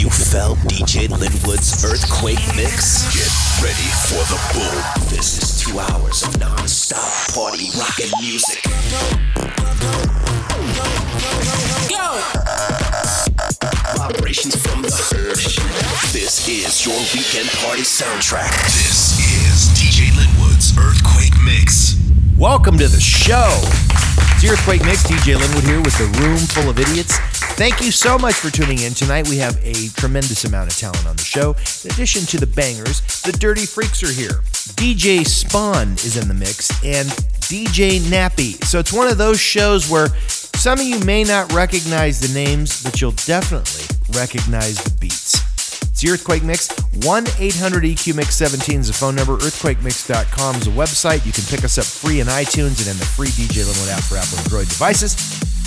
You felt DJ Linwood's Earthquake Mix? Get ready for the boom. This is 2 hours of non-stop party rockin' music. Go! Vibrations from the earth. This is your weekend party soundtrack. This is DJ Linwood's Earthquake Mix. Welcome to the show. It's Earthquake Mix. DJ Linwood here with the room full of idiots. Thank you so much for tuning in tonight. We have a tremendous amount of talent on the show. In addition to the bangers, the Dirty Freaks are here. DJ Spawn is in the mix, and DJ Nappy. So it's one of those shows where some of you may not recognize the names, but you'll definitely recognize the beats. It's the Earthquake Mix. 1-800-EQ-MIX-17 is the phone number. EarthquakeMix.com is the website. You can pick us up free in iTunes and in the free DJ Linwood app for Apple and Android devices.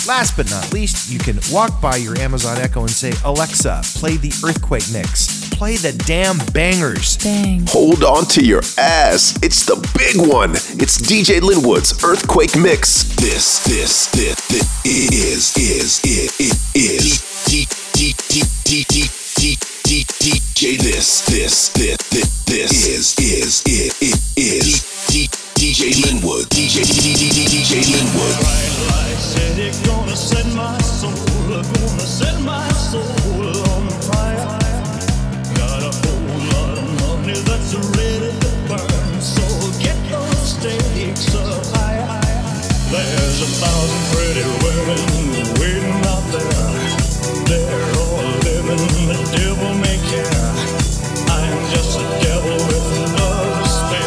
Last but not least, you can walk by your Amazon Echo and say, Alexa, play the Earthquake Mix. Play the damn bangers. Bang. Hold on to your ass. It's the big one. It's DJ Linwood's Earthquake Mix. This is DJ Linwood. It's gonna set my soul, gonna set my soul on fire. Got a whole lot of money that's ready to burn, so get those stakes up high. There's 1,000 pretty women waiting out there. They're all living the devil may care. I'm just a devil with love to spare.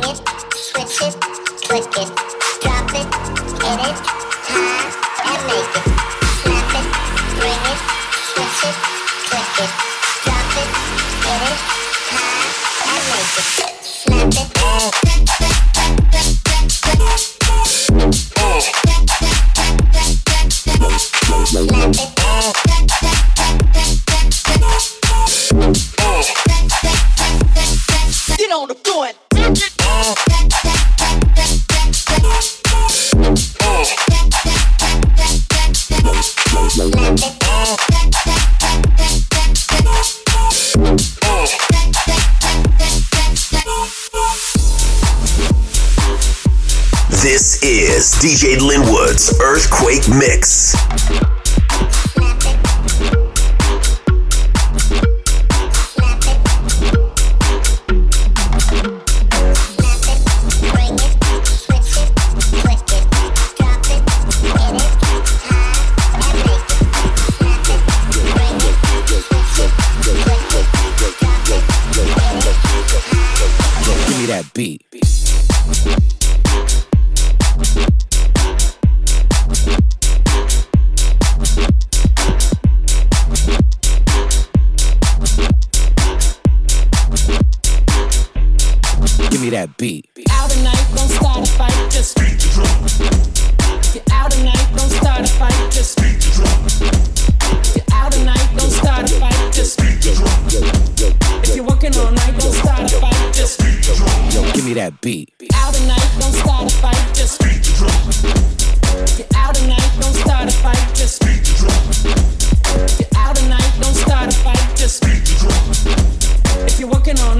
Bring it, switch it, click it, drop it, hit it, time, and make it. Snap it, bring it, switch it, click it, drop it, hit it, time, and make it. Snap it, snap it. Get on the floor. This is DJ Linwood's Earthquake Mix. If you're working all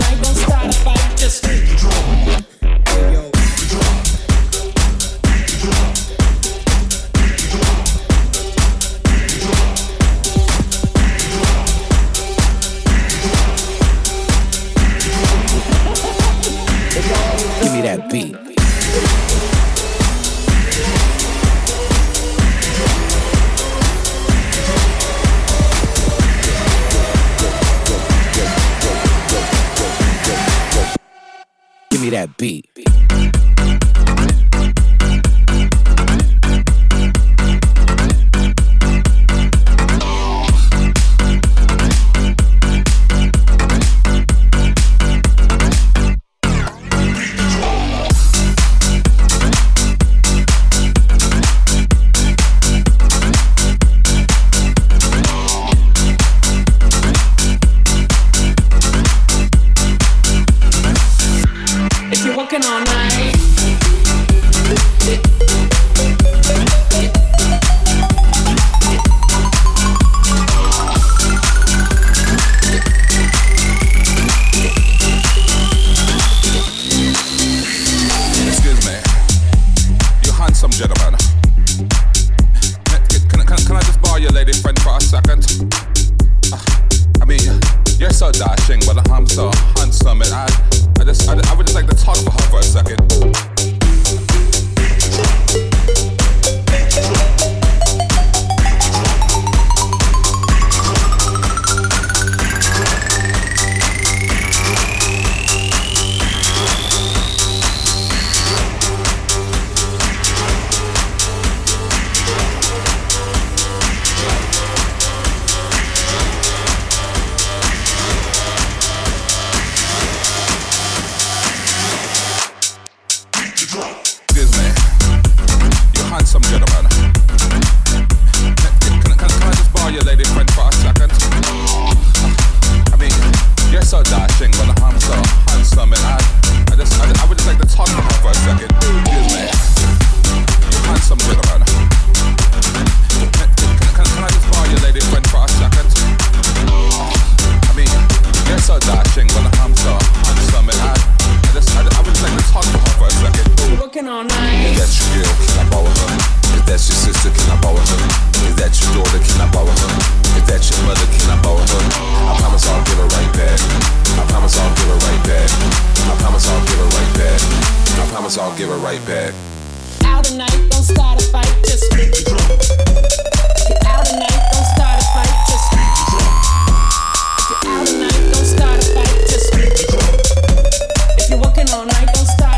night, don't stop.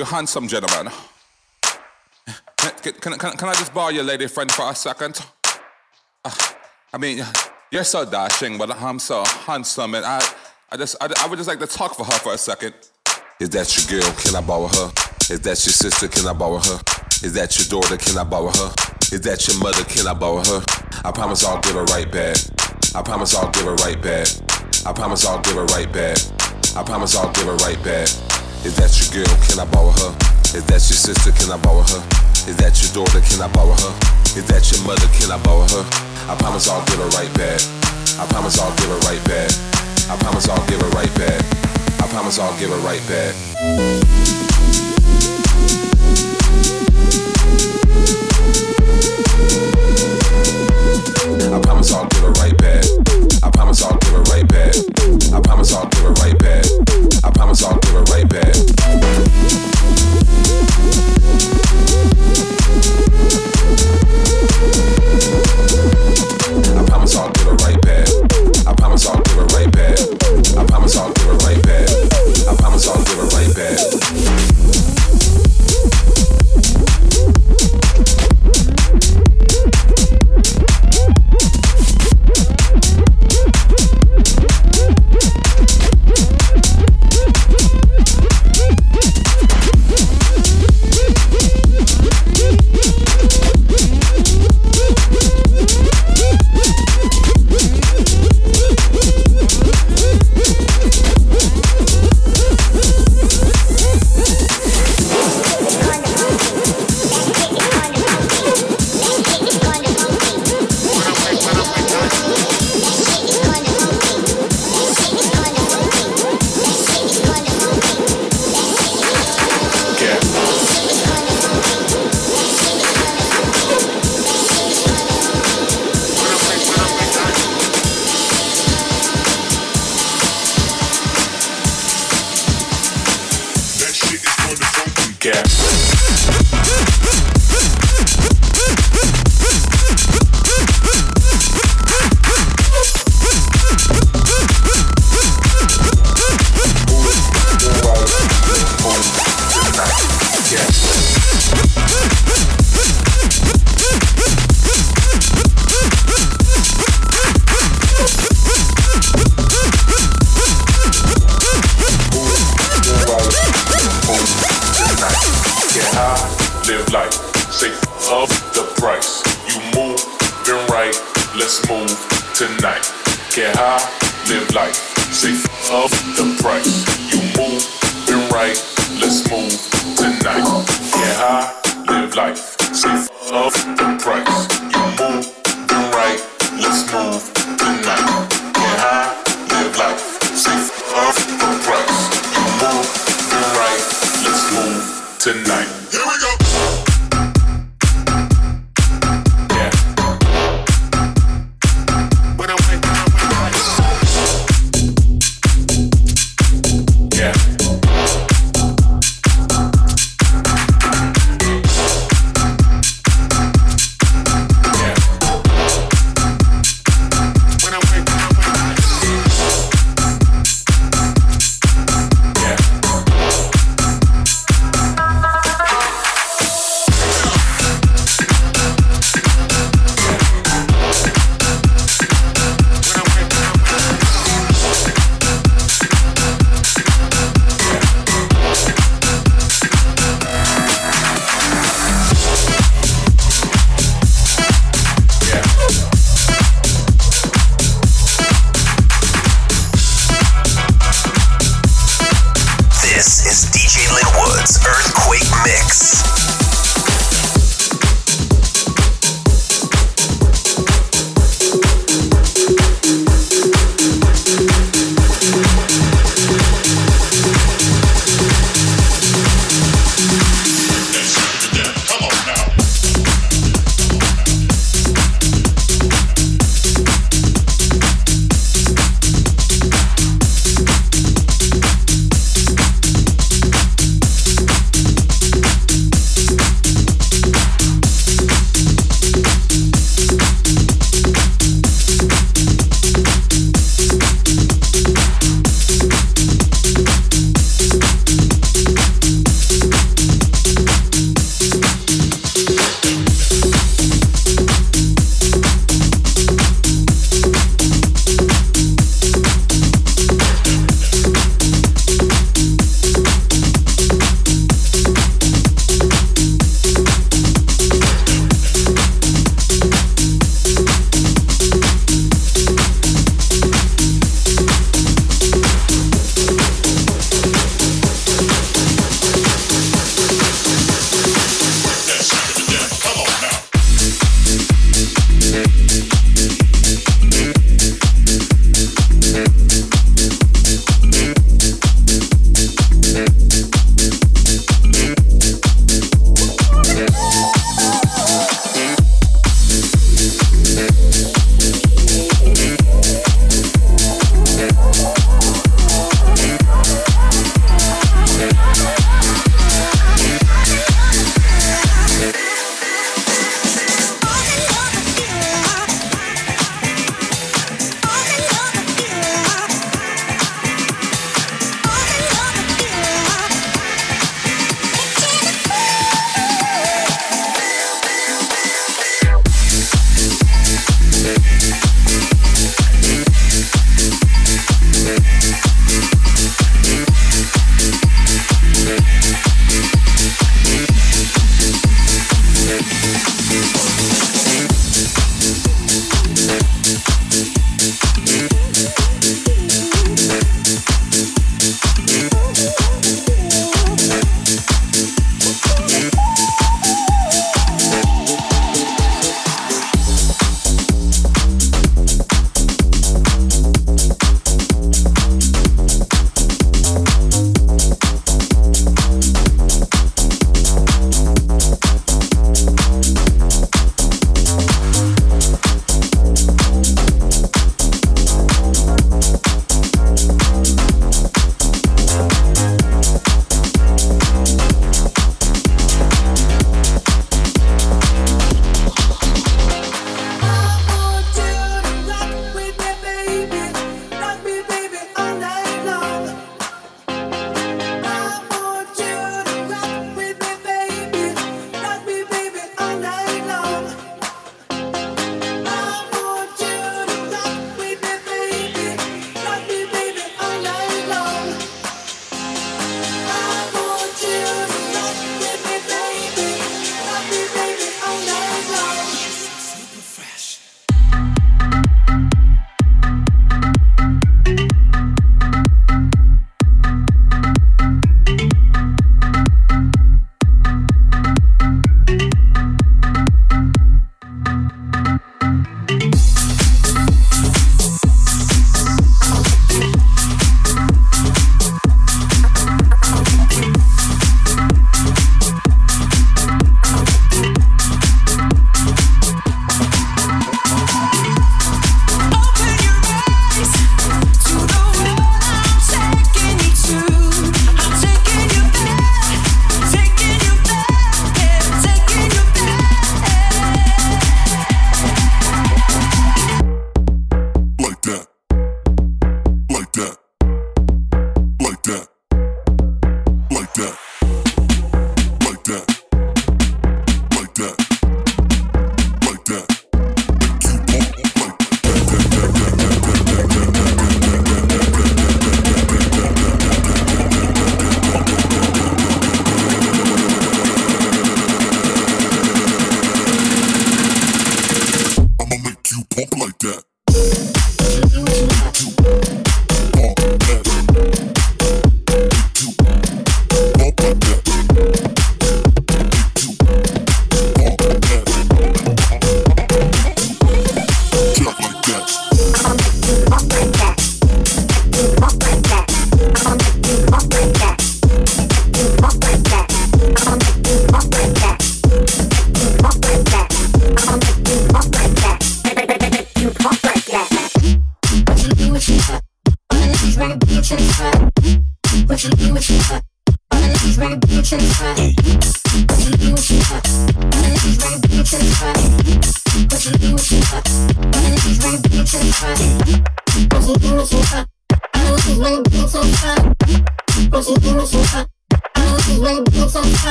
you handsome gentleman. Can I just borrow your lady friend for a second? I mean, you're so dashing, but I'm so handsome, and I would just like to talk for her for a second. Is that your girl? Can I borrow her? Is that your sister? Can I borrow her? Is that your daughter? Can I borrow her? Is that your mother? Can I borrow her? I promise I'll give her right back. I promise I'll give her right back. I promise I'll give her right back. I promise I'll give her right back. Is that your girl? Can I borrow her? Is that your sister? Can I borrow her? Is that your daughter? Can I borrow her? Is that your mother? Can I borrow her? I promise I'll give her right back. I promise I'll give her right back. I promise I'll give her right back. I promise I'll give her right back. I promise I'll give her right back. I promise I'll give her right back. I promise I'll give her right back. I promise I'll give her right back. I promise I'll give her right back. I promise I'll give her right back. I promise I'll give her right back. I promise I'll give her right back.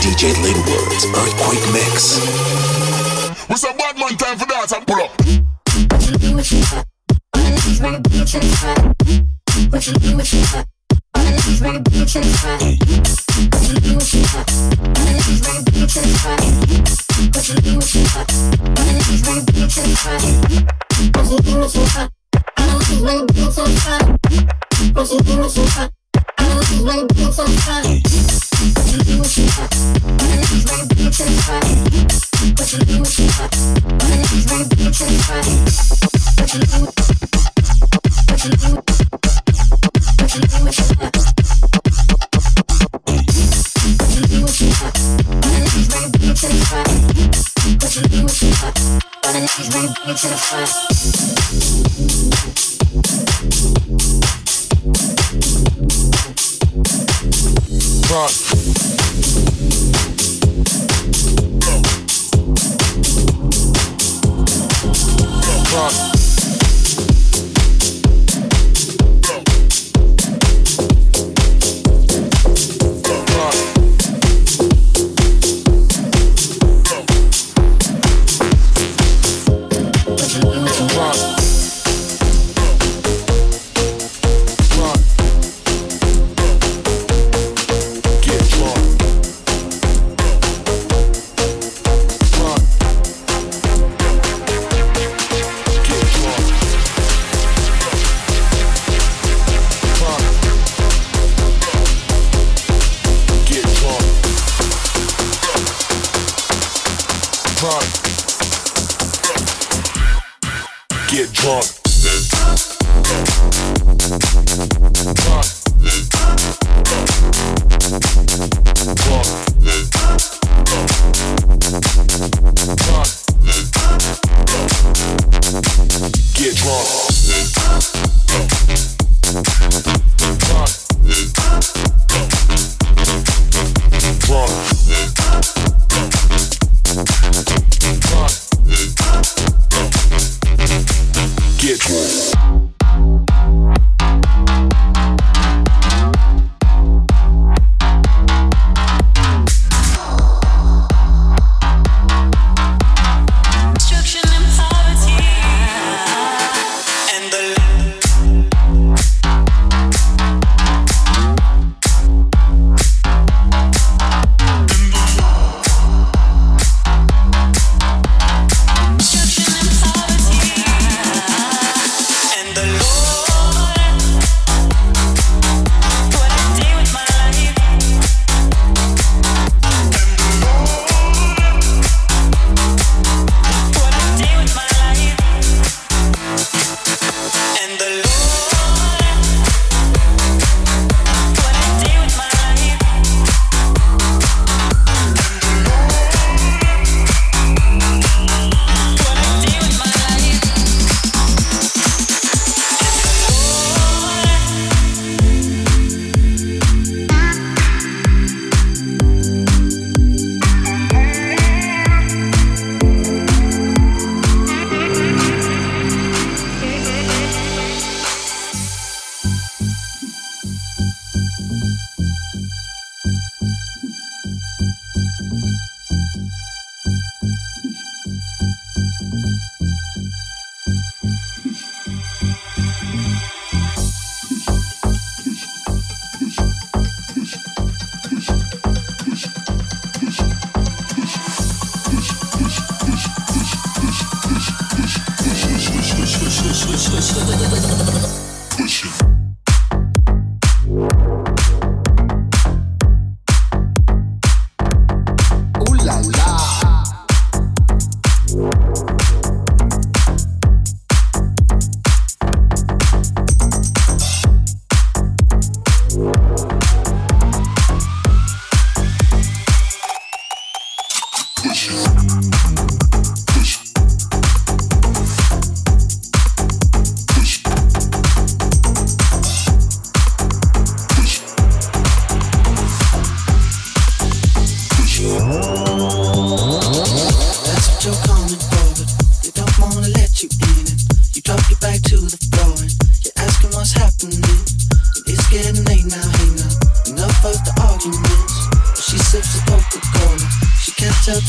DJ Linwood's Earthquake Mix. What's a bad man time for that? I pull up. What you do with your I'm gonna be a chance for you.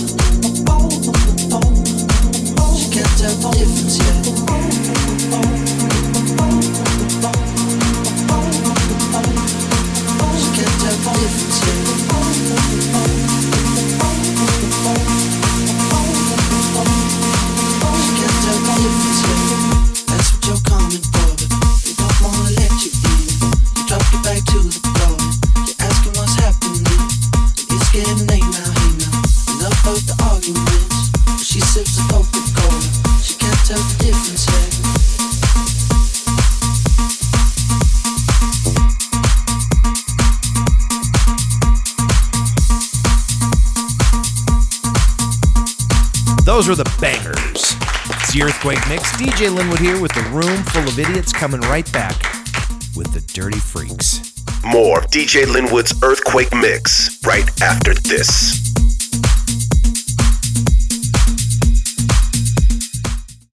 can't tell the difference, yeah. She can't tell the difference, yeah. That's what you're coming for, but they don't wanna let you in. You drop your back to the floor, you're asking what's happening. It's getting late now, hey now. Enough of the arguments. But she sips a Coca-Cola, she can't tell the difference, yeah. Those are the bangers. It's the Earthquake Mix. DJ Linwood here with the room full of idiots, coming right back with the Dirty Freaks. More of DJ Linwood's Earthquake Mix right after this.